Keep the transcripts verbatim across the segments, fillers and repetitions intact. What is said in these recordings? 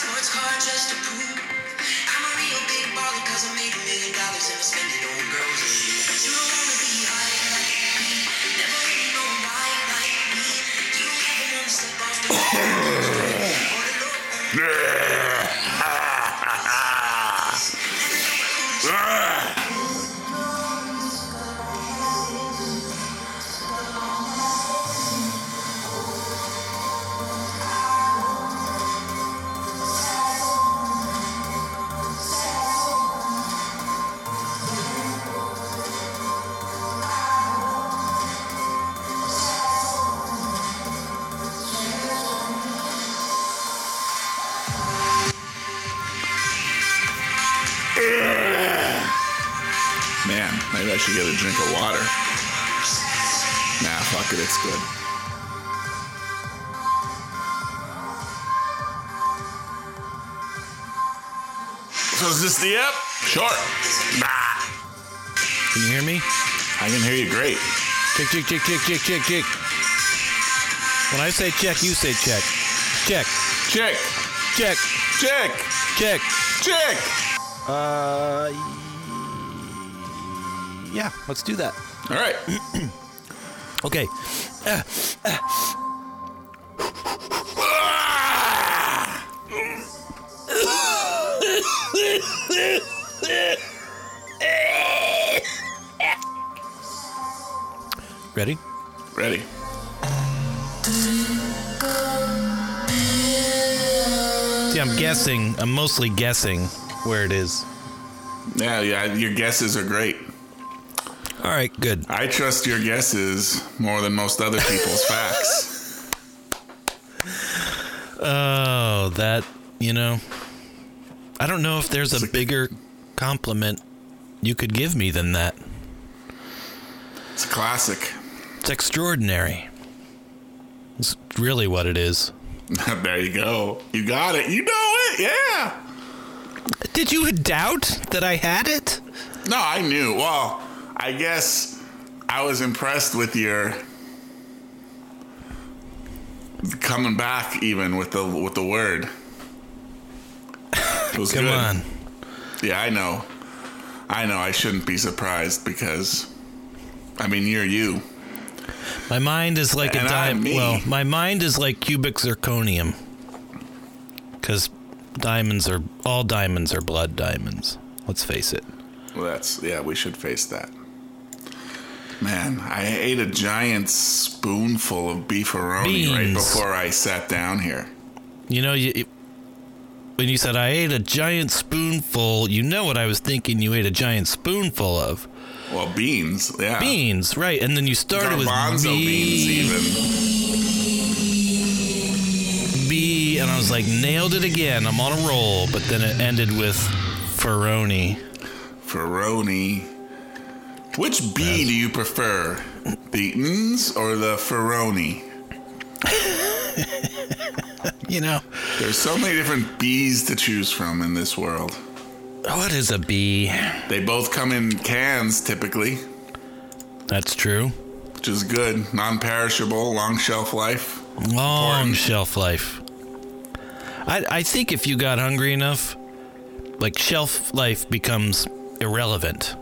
so it's hard just to prove I'm a real big baller, cause I made a million dollars and I spend it on girls and you. You don't wanna be high like me, never really know why like me. You don't ever wanna step off the road. Man, maybe I should get a drink of water. Nah, fuck it, it's good. So is this the app? Sure. Nah. Can you hear me? I can hear you great. Check, check, check, check, check, check, check. When I say check, you say check. Check. Check. Check. Check. Check. Check. Uh... Yeah, let's do that. All right. Okay. Uh, uh. Ready? Ready. See, I'm guessing. I'm mostly guessing where it is. Yeah, yeah. Your guesses are great. All right, good. I trust your guesses more than most other people's facts. Oh, that, you know, I don't know if there's a bigger compliment you could give me than that. It's a classic. It's extraordinary. It's really what it is. There you go. You got it. You know it. Yeah. Did you doubt that I had it? No, I knew. Well, I guess I was impressed with your coming back, even with the with the word. It was Come good. on. Yeah, I know. I know. I shouldn't be surprised because, I mean, you're you. My mind is like and a diamond. Well, my mind is like cubic zirconium, because diamonds are all diamonds are blood diamonds. Let's face it. Well, that's yeah. We should face that. Man, I ate a giant spoonful of beefaroni Beans. right before I sat down here. You know, you, when you said I ate a giant spoonful, you know what I was thinking you ate a giant spoonful of. Well, beans, yeah. Beans, right. And then you started with garbanzo beans, even. Bee, and I was like, nailed it again. I'm on a roll. But then it ended with faroni. Faroni. Which bee yes. do you prefer, the n's or the faroni? You know, there's so many different bees to choose from in this world. What is a bee? They both come in cans, typically. That's true. Which is good. Non-perishable, long shelf life. Long Important. shelf life. I, I think if you got hungry enough, like, shelf life becomes irrelevant.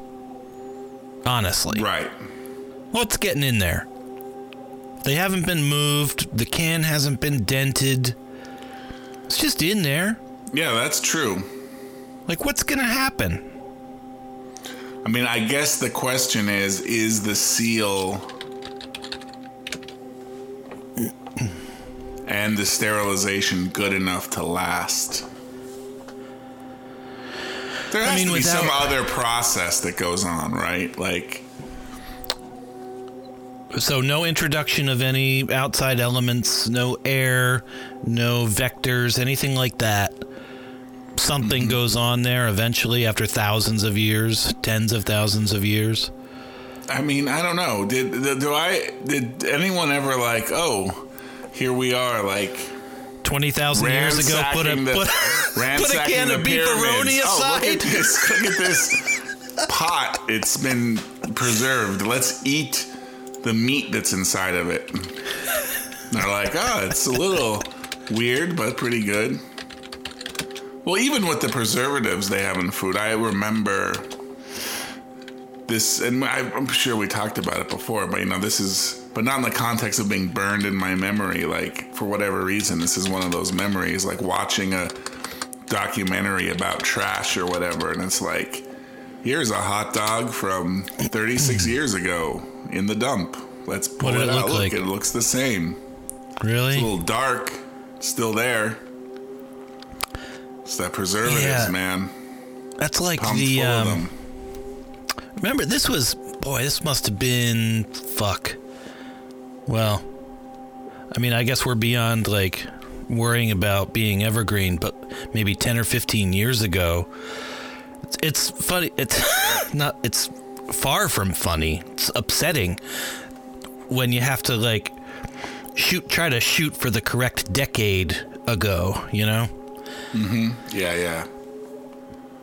Honestly. Right. What's getting in there? They haven't been moved. The can hasn't been dented. It's just in there. Yeah, that's true. Like, what's going to happen? I mean, I guess the question is, is the seal and the sterilization good enough to last? There has I mean, to be without, some other process that goes on, right? Like, so no introduction of any outside elements, no air, no vectors, anything like that. Something mm-hmm. goes on there eventually after thousands of years, tens of thousands of years. I mean, I don't know. Did do I? Did anyone ever like, oh, here we are, like. twenty thousand years ago, put a, the, put, put a can of beefaroni aside. Oh, look at this, look at this pot. It's been preserved. Let's eat the meat that's inside of it. And they're like, oh, it's a little weird, but pretty good. Well, even with the preservatives they have in food, I remember this, and I'm sure we talked about it before, but, you know, this is, but not in the context of being burned in my memory. Like, for whatever reason, this is one of those memories, like watching a documentary about trash or whatever, and it's like, here's a hot dog from thirty-six years ago in the dump. Let's pull it, it out. Look, like? It looks the same. Really? It's a little dark. Still there. It's that preservatives, yeah. man. That's like Pumped the... Um, remember, this was... Boy, this must have been... Fuck. Well, I mean, I guess we're beyond, like, worrying about being evergreen, but maybe ten or fifteen years ago... It's funny. It's not. It's far from funny. It's upsetting when you have to like shoot, try to shoot for the correct decade ago. You know. Mm-hmm. Yeah, yeah.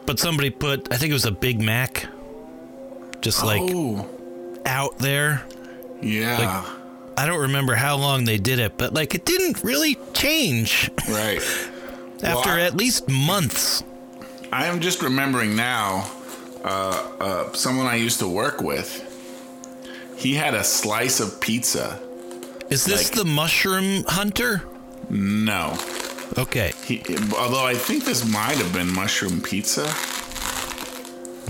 But somebody put, I think it was a Big Mac, just like oh. out there. Yeah. Like, I don't remember how long they did it, but like it didn't really change. Right. After well, I- at least months. I am just remembering now, uh, uh, someone I used to work with, he had a slice of pizza. Is this like, the Mushroom Hunter? No. Okay. He, although I think this might have been mushroom pizza.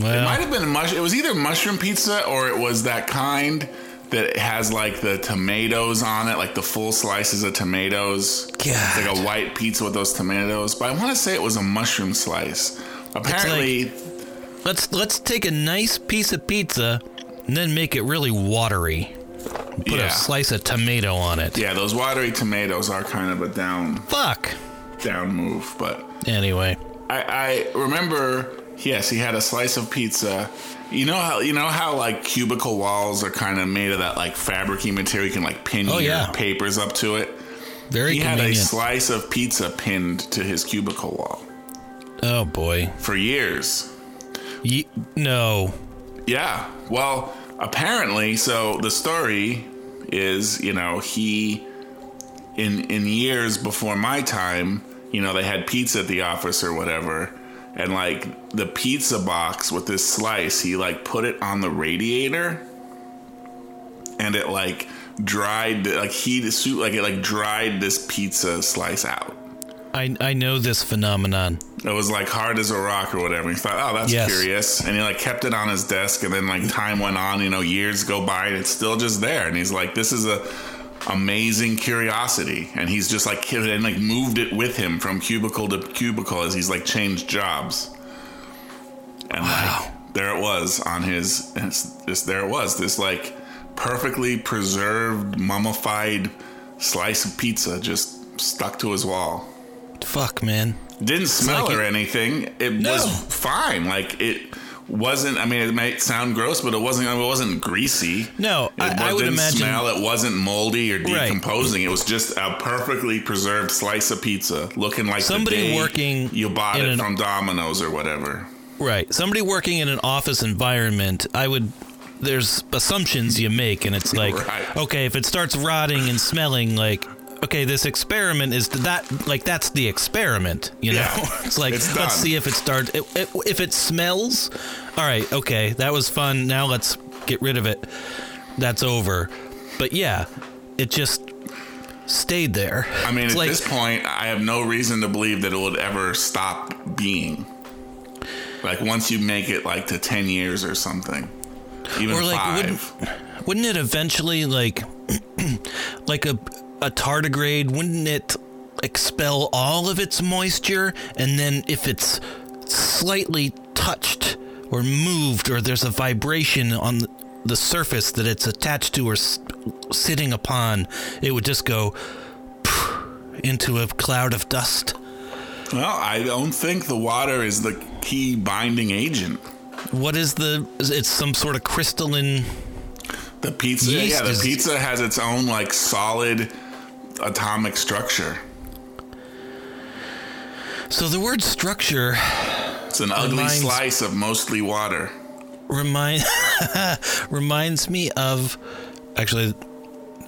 Well. It might have been a mushroom. It was either mushroom pizza or it was that kind that has like the tomatoes on it, like the full slices of tomatoes. Yeah. Like a white pizza with those tomatoes. But I want to say it was a mushroom slice. Apparently, like, let's let's take a nice piece of pizza and then make it really watery. Put yeah. a slice of tomato on it. Yeah, those watery tomatoes are kind of a down fuck down move. But anyway, I, I remember. Yes, he had a slice of pizza. You know how you know how like cubicle walls are kind of made of that like fabricy material. You can like pin oh, your yeah. papers up to it. Very he convenient. Had a slice of pizza pinned to his cubicle wall. Oh, boy. For years. Ye- no. Yeah. Well, apparently, so the story is, you know, he, in in years before my time, you know, they had pizza at the office or whatever. And, like, the pizza box with this slice, he, like, put it on the radiator. And it, like... dried like he suit like it like dried this pizza slice out. I I know this phenomenon. It was like hard as a rock or whatever. He thought, oh, that's yes. curious, and he like kept it on his desk. And then like time went on, you know, years go by, and it's still just there. And he's like, this is a amazing curiosity, and he's just like and like moved it with him from cubicle to cubicle as he's like changed jobs. And wow. like there it was on his, just there it was this like. Perfectly preserved, mummified slice of pizza just stuck to his wall. Fuck, man. Didn't smell like or it, anything. It no. was fine. Like, it wasn't, I mean, it might sound gross, but it wasn't It wasn't greasy. No, it I, I would imagine. It didn't smell. It wasn't moldy or decomposing. Right. It was just a perfectly preserved slice of pizza looking like somebody the day working you bought it an, from Domino's or whatever. Right. Somebody working in an office environment, I would... There's assumptions you make, and it's like, right. okay, if it starts rotting and smelling, like, okay, this experiment is that, like, that's the experiment, you know? Yeah. It's like, it's let's see if it starts, if, if, if it smells, all right, okay, that was fun, now let's get rid of it, that's over. But yeah, it just stayed there. I mean, it's at like, this point, I have no reason to believe that it would ever stop being. Like, once you make it, like, to ten years or something. Even or like, five. Wouldn't, wouldn't it eventually like, like a a tardigrade? Wouldn't it expel all of its moisture? And then if it's slightly touched or moved, or there's a vibration on the surface that it's attached to or s- sitting upon, it would just go into a cloud of dust. Well, I don't think the water is the key binding agent. What is the? It's some sort of crystalline. The pizza, yeast yeah, the is, pizza has its own like solid atomic structure. So the word structure. It's an ugly reminds, slice of mostly water. Remind reminds me of. Actually,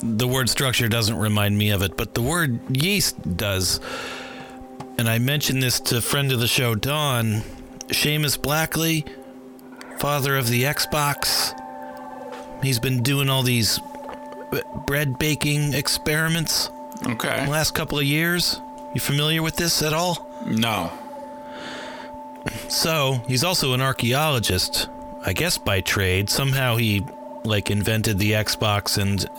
the word structure doesn't remind me of it, but the word yeast does. and I mentioned this to friend of the show, Don, Seamus Blackley, father of the Xbox. He's been doing all these bread baking experiments. Okay. In the last couple of years. You familiar with this at all? No. So, he's also an archaeologist, I guess by trade. Somehow he, like, invented the Xbox and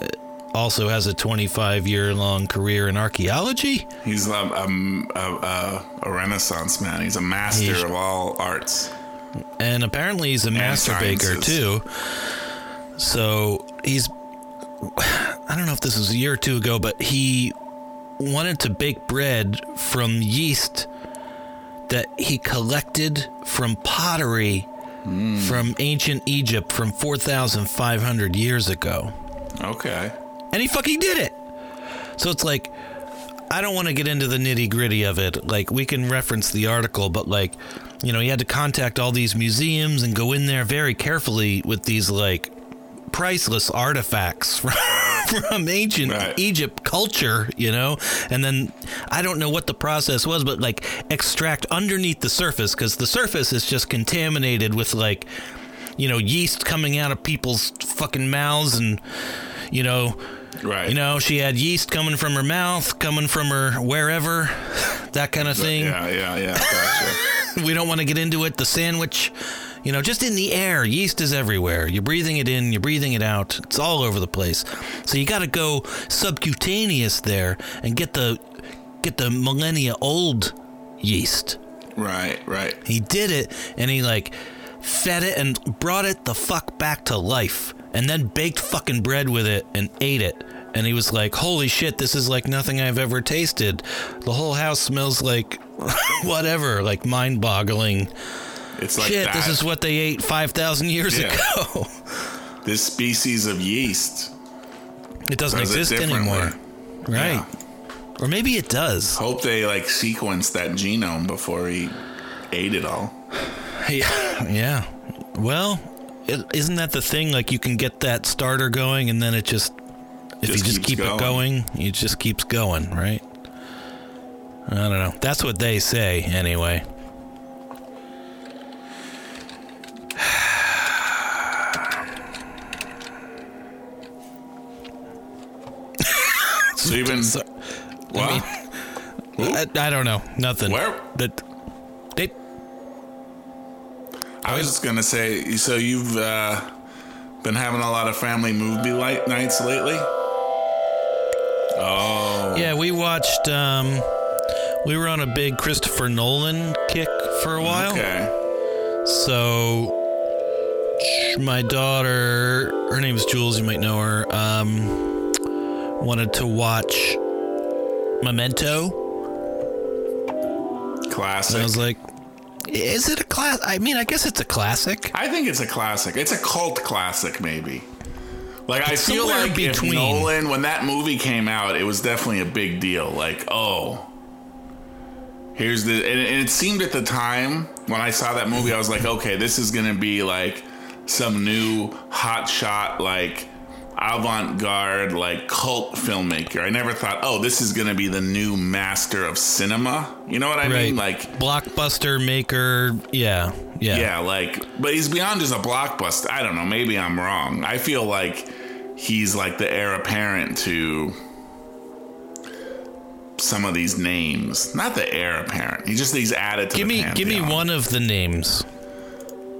also has a twenty-five-year-long career in archaeology. He's a, um, a, a, a Renaissance man. He's a master he's, of all arts. And apparently he's a master baker, too. So, he's... I don't know if this was a year or two ago, but he wanted to bake bread from yeast that he collected from pottery mm. from ancient Egypt from four thousand five hundred years ago. Okay. And he fucking did it. So it's like, I don't want to get into the nitty gritty of it. Like, we can reference the article, but like, you know, he had to contact all these museums and go in there very carefully with these like priceless artifacts from, from ancient right. Egypt culture, you know, and then I don't know what the process was, but like extract underneath the surface, because the surface is just contaminated with like, you know, yeast coming out of people's fucking mouths, and you know, right, you know, she had yeast coming from her mouth, coming from her wherever, that kind of thing. Yeah, yeah, yeah. Gotcha. We don't want to get into it. The sandwich. You know, just in the air, yeast is everywhere. You're breathing it in, you're breathing it out. It's all over the place. So you got to go subcutaneous there and get the get the millennia old yeast. Right, right. He did it, and he like fed it and brought it the fuck back to life, and then baked fucking bread with it and ate it. And he was like, holy shit, this is like nothing I've ever tasted. The whole house smells like whatever, like mind-boggling. It's like shit, that. This is what they ate five thousand years yeah. ago. This species of yeast. It doesn't exist it anymore. Right. Yeah. Or maybe it does. Hope they, like, sequenced that genome before he ate it all. Yeah. Yeah. Well, it, isn't that the thing? Like, you can get that starter going, and then it just, if just you just keep going. it going, it just keeps going, right? I don't know. That's what they say, anyway. So even, so, well, I, mean, I, I don't know. Nothing. Where? That they. I was just gonna say. So you've uh, been having a lot of family movie light nights lately. Oh. Yeah, we watched. Um, we were on a big Christopher Nolan kick for a while. Okay. So my daughter, her name's Jules. You might know her. Um. Wanted to watch Memento. Classic. And I was like, is it a class? I mean, I guess it's a classic. I think it's a classic. It's a cult classic, maybe. Like, it's I feel like between. If Nolan, when that movie came out, it was definitely a big deal. Like, oh, here's the... And it seemed at the time, when I saw that movie, I was like, okay, this is going to be, like, some new hotshot, like... avant-garde, like, cult filmmaker. I never thought, oh, this is going to be the new master of cinema. You know what I right. mean? Like blockbuster maker. Yeah. Yeah. Yeah. Like, but he's beyond just a blockbuster. I don't know. Maybe I'm wrong. I feel like he's like the heir apparent to some of these names. Not the heir apparent. He's just these added to give the me, pantheon. Give me one of the names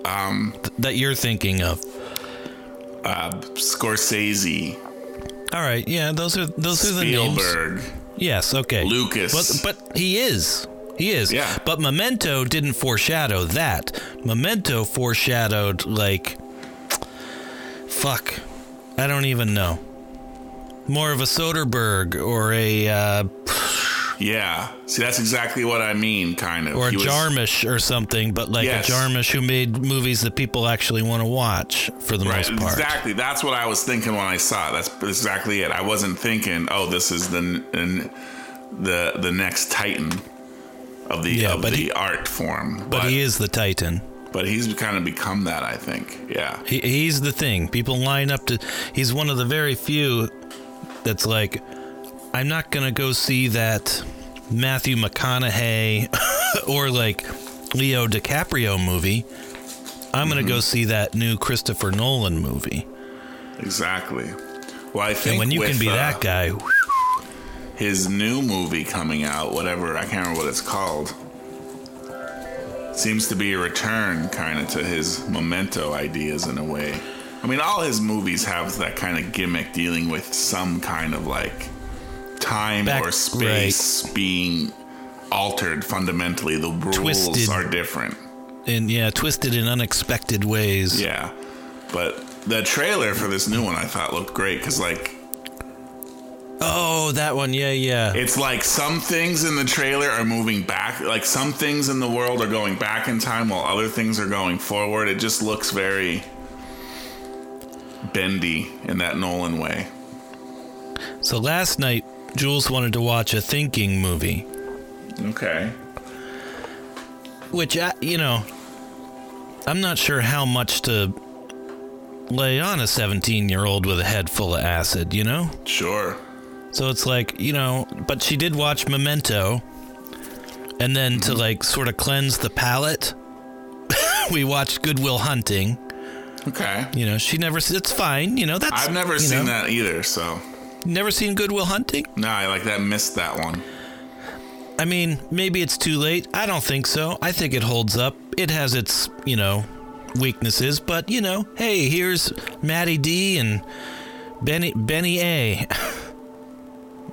um, th- that you're thinking of. Uh, Scorsese. All right, yeah, those are those Spielberg. Are the names. Yes, okay. Lucas. But, but he is. He is. Yeah. But Memento didn't foreshadow that. Memento foreshadowed, like, fuck, I don't even know. More of a Soderbergh or a... Uh, yeah, see, that's exactly what I mean, kind of. Or a Jarmusch was, or something, but like yes. a Jarmusch who made movies that people actually want to watch for the right, most part. Exactly, that's what I was thinking when I saw it. That's exactly it. I wasn't thinking, oh, this is the an, the the next titan of the yeah, of the he, art form. But, but he is the titan. But he's kind of become that, I think. Yeah, he, he's the thing. People line up to. He's one of the very few that's like. I'm not going to go see that Matthew McConaughey or like Leo DiCaprio movie, I'm going to mm-hmm. go see that new Christopher Nolan movie. Exactly. Well, I think and when you with, can be uh, that guy, his new movie coming out, whatever, I can't remember what it's called, seems to be a return kind of to his Memento ideas in a way. I mean, all his movies have that kind of gimmick dealing with some kind of like time Back, or space right. being altered fundamentally. The rules twisted. Are different. And yeah, twisted in unexpected ways. Yeah. But the trailer for this new one I thought looked great because like. Oh, that one. Yeah, yeah. It's like some things in the trailer are moving back. Like some things in the world are going back in time while other things are going forward. It just looks very bendy in that Nolan way. So last night, Jules wanted to watch a thinking movie. Okay. Which, I, you know, I'm not sure how much to lay on a seventeen-year-old with a head full of acid, you know? Sure. So it's like, you know, but she did watch Memento, and then mm-hmm. to, like, sort of cleanse the palate, we watched Good Will Hunting. Okay. You know, she never, it's fine, you know, that's... I've never seen know. that either, so... Never seen Good Will Hunting? No, I like that, missed that one. I mean, maybe it's too late. I don't think so. I think it holds up. It has its, you know, weaknesses, but, you know, hey, here's Matty D and Benny Benny A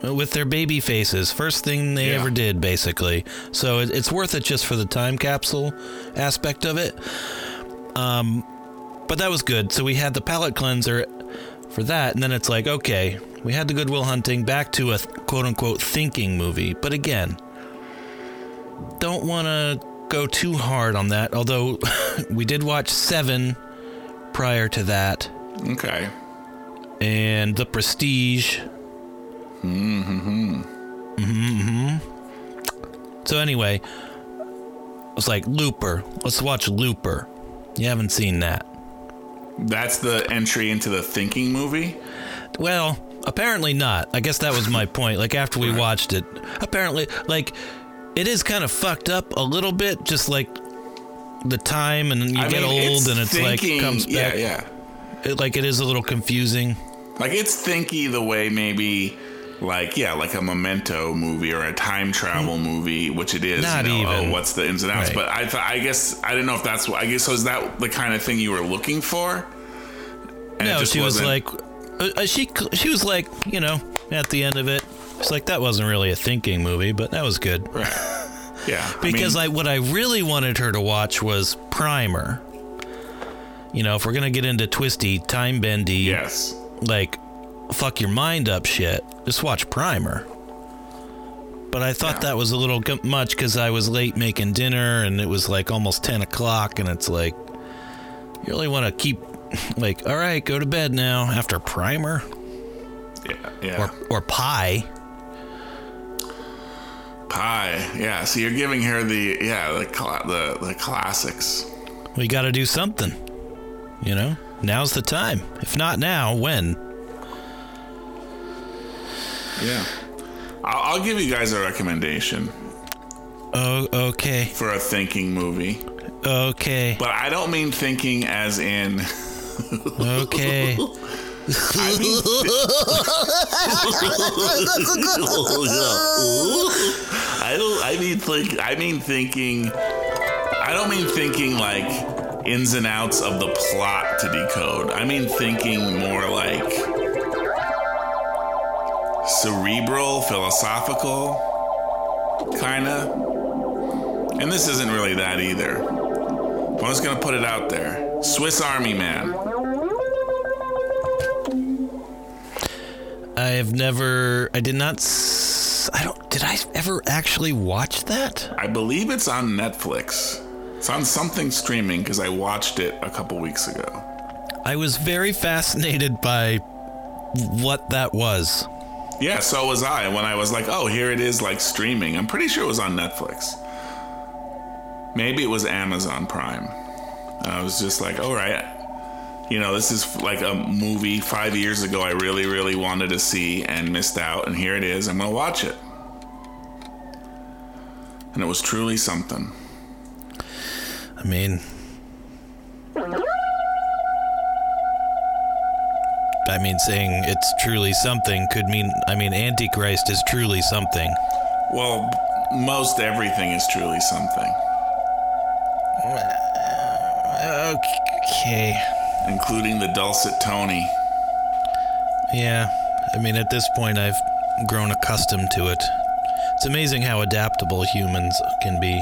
with their baby faces. First thing they yeah. ever did, basically. So it, it's worth it just for the time capsule aspect of it. Um, but that was good. So we had the palate cleanser for that, and then it's like, okay, we had the Good Will Hunting, back to a quote-unquote thinking movie. But again, don't want to go too hard on that, although we did watch Seven prior to that. Okay. And The Prestige. Mm-hmm. Mm-hmm. So anyway, I was like, Looper. Let's watch Looper. You haven't seen that. That's the entry into the thinking movie? Well, apparently not. I guess that was my point. Like, after we watched it, apparently, like... It is kind of fucked up a little bit, just like the time, and you I get mean, old, it's and it's thinking, like comes back. Yeah, yeah. It, like it is a little confusing. Like it's thinky the way maybe, like yeah, like a Memento movie or a time travel movie, which it is. Not you know, even. Oh, what's the ins and outs? Right. But I, th- I guess I didn't know if that's. What, I guess so. Is that the kind of thing you were looking for? And no, she wasn't. was like, uh, she she was like, you know, at the end of it. It's like, that wasn't really a thinking movie, but that was good. Right. Yeah. Because I mean, I, what I really wanted her to watch was Primer. You know, if we're going to get into twisty, time-bendy, yes. like, fuck your mind up shit, just watch Primer. But I thought yeah. that was a little much because I was late making dinner, and it was like almost ten o'clock, and it's like, you really want to keep, like, all right, go to bed now after Primer? Yeah. yeah. Or, or Pie. Pie, yeah. So you're giving her the yeah the cl- the, the classics. We got to do something, you know. Now's the time. If not now, when? Yeah, I'll, I'll give you guys a recommendation. Oh, okay. For a thinking movie. Okay. But I don't mean thinking as in. Okay. I mean, I don't. I mean, like, I mean, thinking. I don't mean thinking like ins and outs of the plot to decode. I mean, thinking more like cerebral, philosophical, kind of. And this isn't really that either. But I'm just gonna put it out there. Swiss Army Man. I have never, I did not, I don't, did I ever actually watch that? I believe it's on Netflix. It's on something streaming because I watched it a couple weeks ago. I was very fascinated by what that was. Yeah, so was I when I was like, oh, here it is, like streaming. I'm pretty sure it was on Netflix. Maybe it was Amazon Prime. And I was just like, all right. You know, this is like a movie five years ago I really, really wanted to see and missed out, and here it is. I'm going to watch it. and it was truly something. I mean, I mean, saying it's truly something could mean, I mean, Antichrist is truly something. Well, most everything is truly something. Okay. Including the dulcet Tony. Yeah, I mean, at this point, I've grown accustomed to it. It's amazing how adaptable humans can be.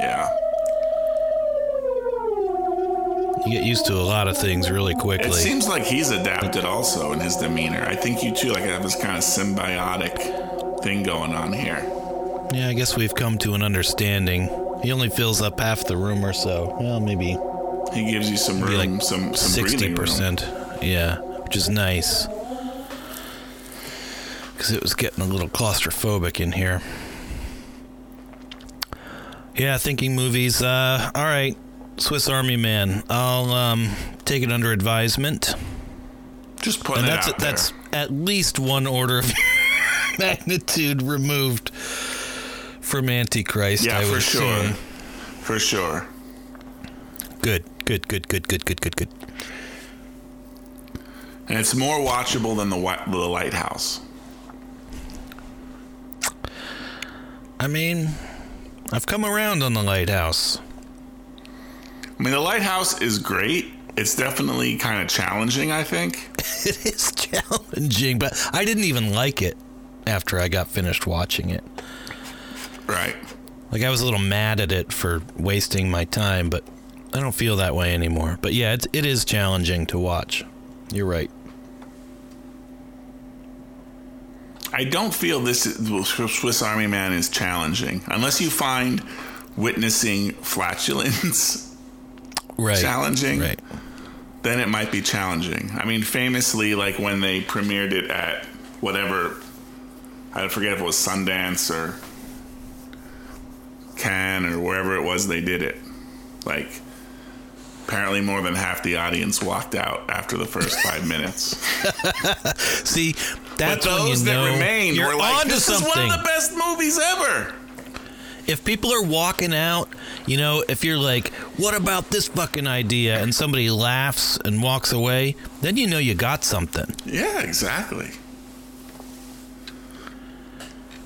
Yeah. You get used to a lot of things really quickly. It seems like he's adapted also in his demeanor. I think you two like have this kind of symbiotic thing going on here. Yeah, I guess we've come to an understanding. He only fills up half the room or so. Well, maybe. He gives you some room, like some, some breathing room. sixty percent, yeah, which is nice. Because it was getting a little claustrophobic in here. Yeah, thinking movies. Uh, all right. Swiss Army Man. I'll um, take it under advisement. Just put it out there. That's at least one order of magnitude removed from Antichrist. Yeah, I for sure. Assume. For sure. Good, good, good, good, good, good, good, good. And it's more watchable than the the Lighthouse. I mean, I've come around on the Lighthouse. I mean, the Lighthouse is great. It's definitely kind of challenging, I think. It is challenging, but I didn't even like it after I got finished watching it. Right. Like, I was a little mad at it for wasting my time, but I don't feel that way anymore. But yeah, it's, it is challenging to watch. You're right. I don't feel this is, Swiss Army Man is challenging, unless you find witnessing flatulence... Right. Challenging, right. Then it might be challenging. I mean, famously, like when they premiered it at whatever, I forget if it was Sundance or Cannes or wherever it was they did it. Like, apparently more than half the audience walked out after the first five minutes. See, that's but those when you that know remained you're were like, onto this something. Is one of the best movies ever. If people are walking out, you know, if you're like, what about this fucking idea? And somebody laughs and walks away, then you know you got something. Yeah, exactly.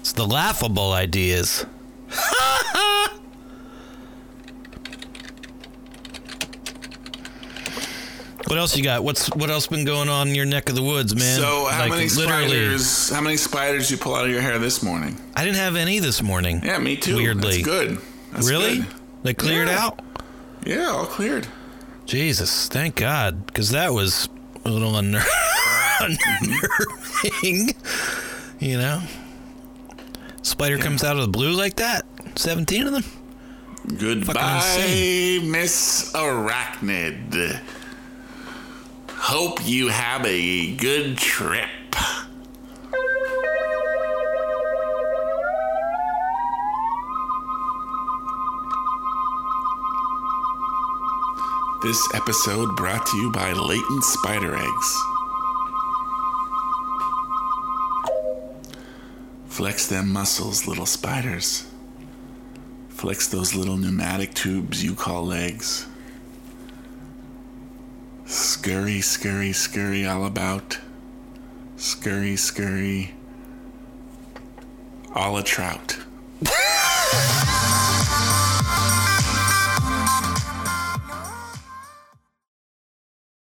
It's the laughable ideas. What else you got? What's what else been going on in your neck of the woods, man? So how like, many spiders? How many spiders you pull out of your hair this morning? I didn't have any this morning. Yeah, me too. Weirdly, that's good. That's really? Good. They cleared yeah. out? Yeah, all cleared. Jesus, thank God, because that was a little unnerving. Mm-hmm. You know, spider yeah. comes out of the blue like that. Seventeen of them. Goodbye, Miss Arachnid. Hope you have a good trip. This episode brought to you by Latent Spider Eggs. Flex them muscles, little spiders. Flex those little pneumatic tubes you call legs. Scurry, scurry, scurry all about. Scurry, scurry all a trout.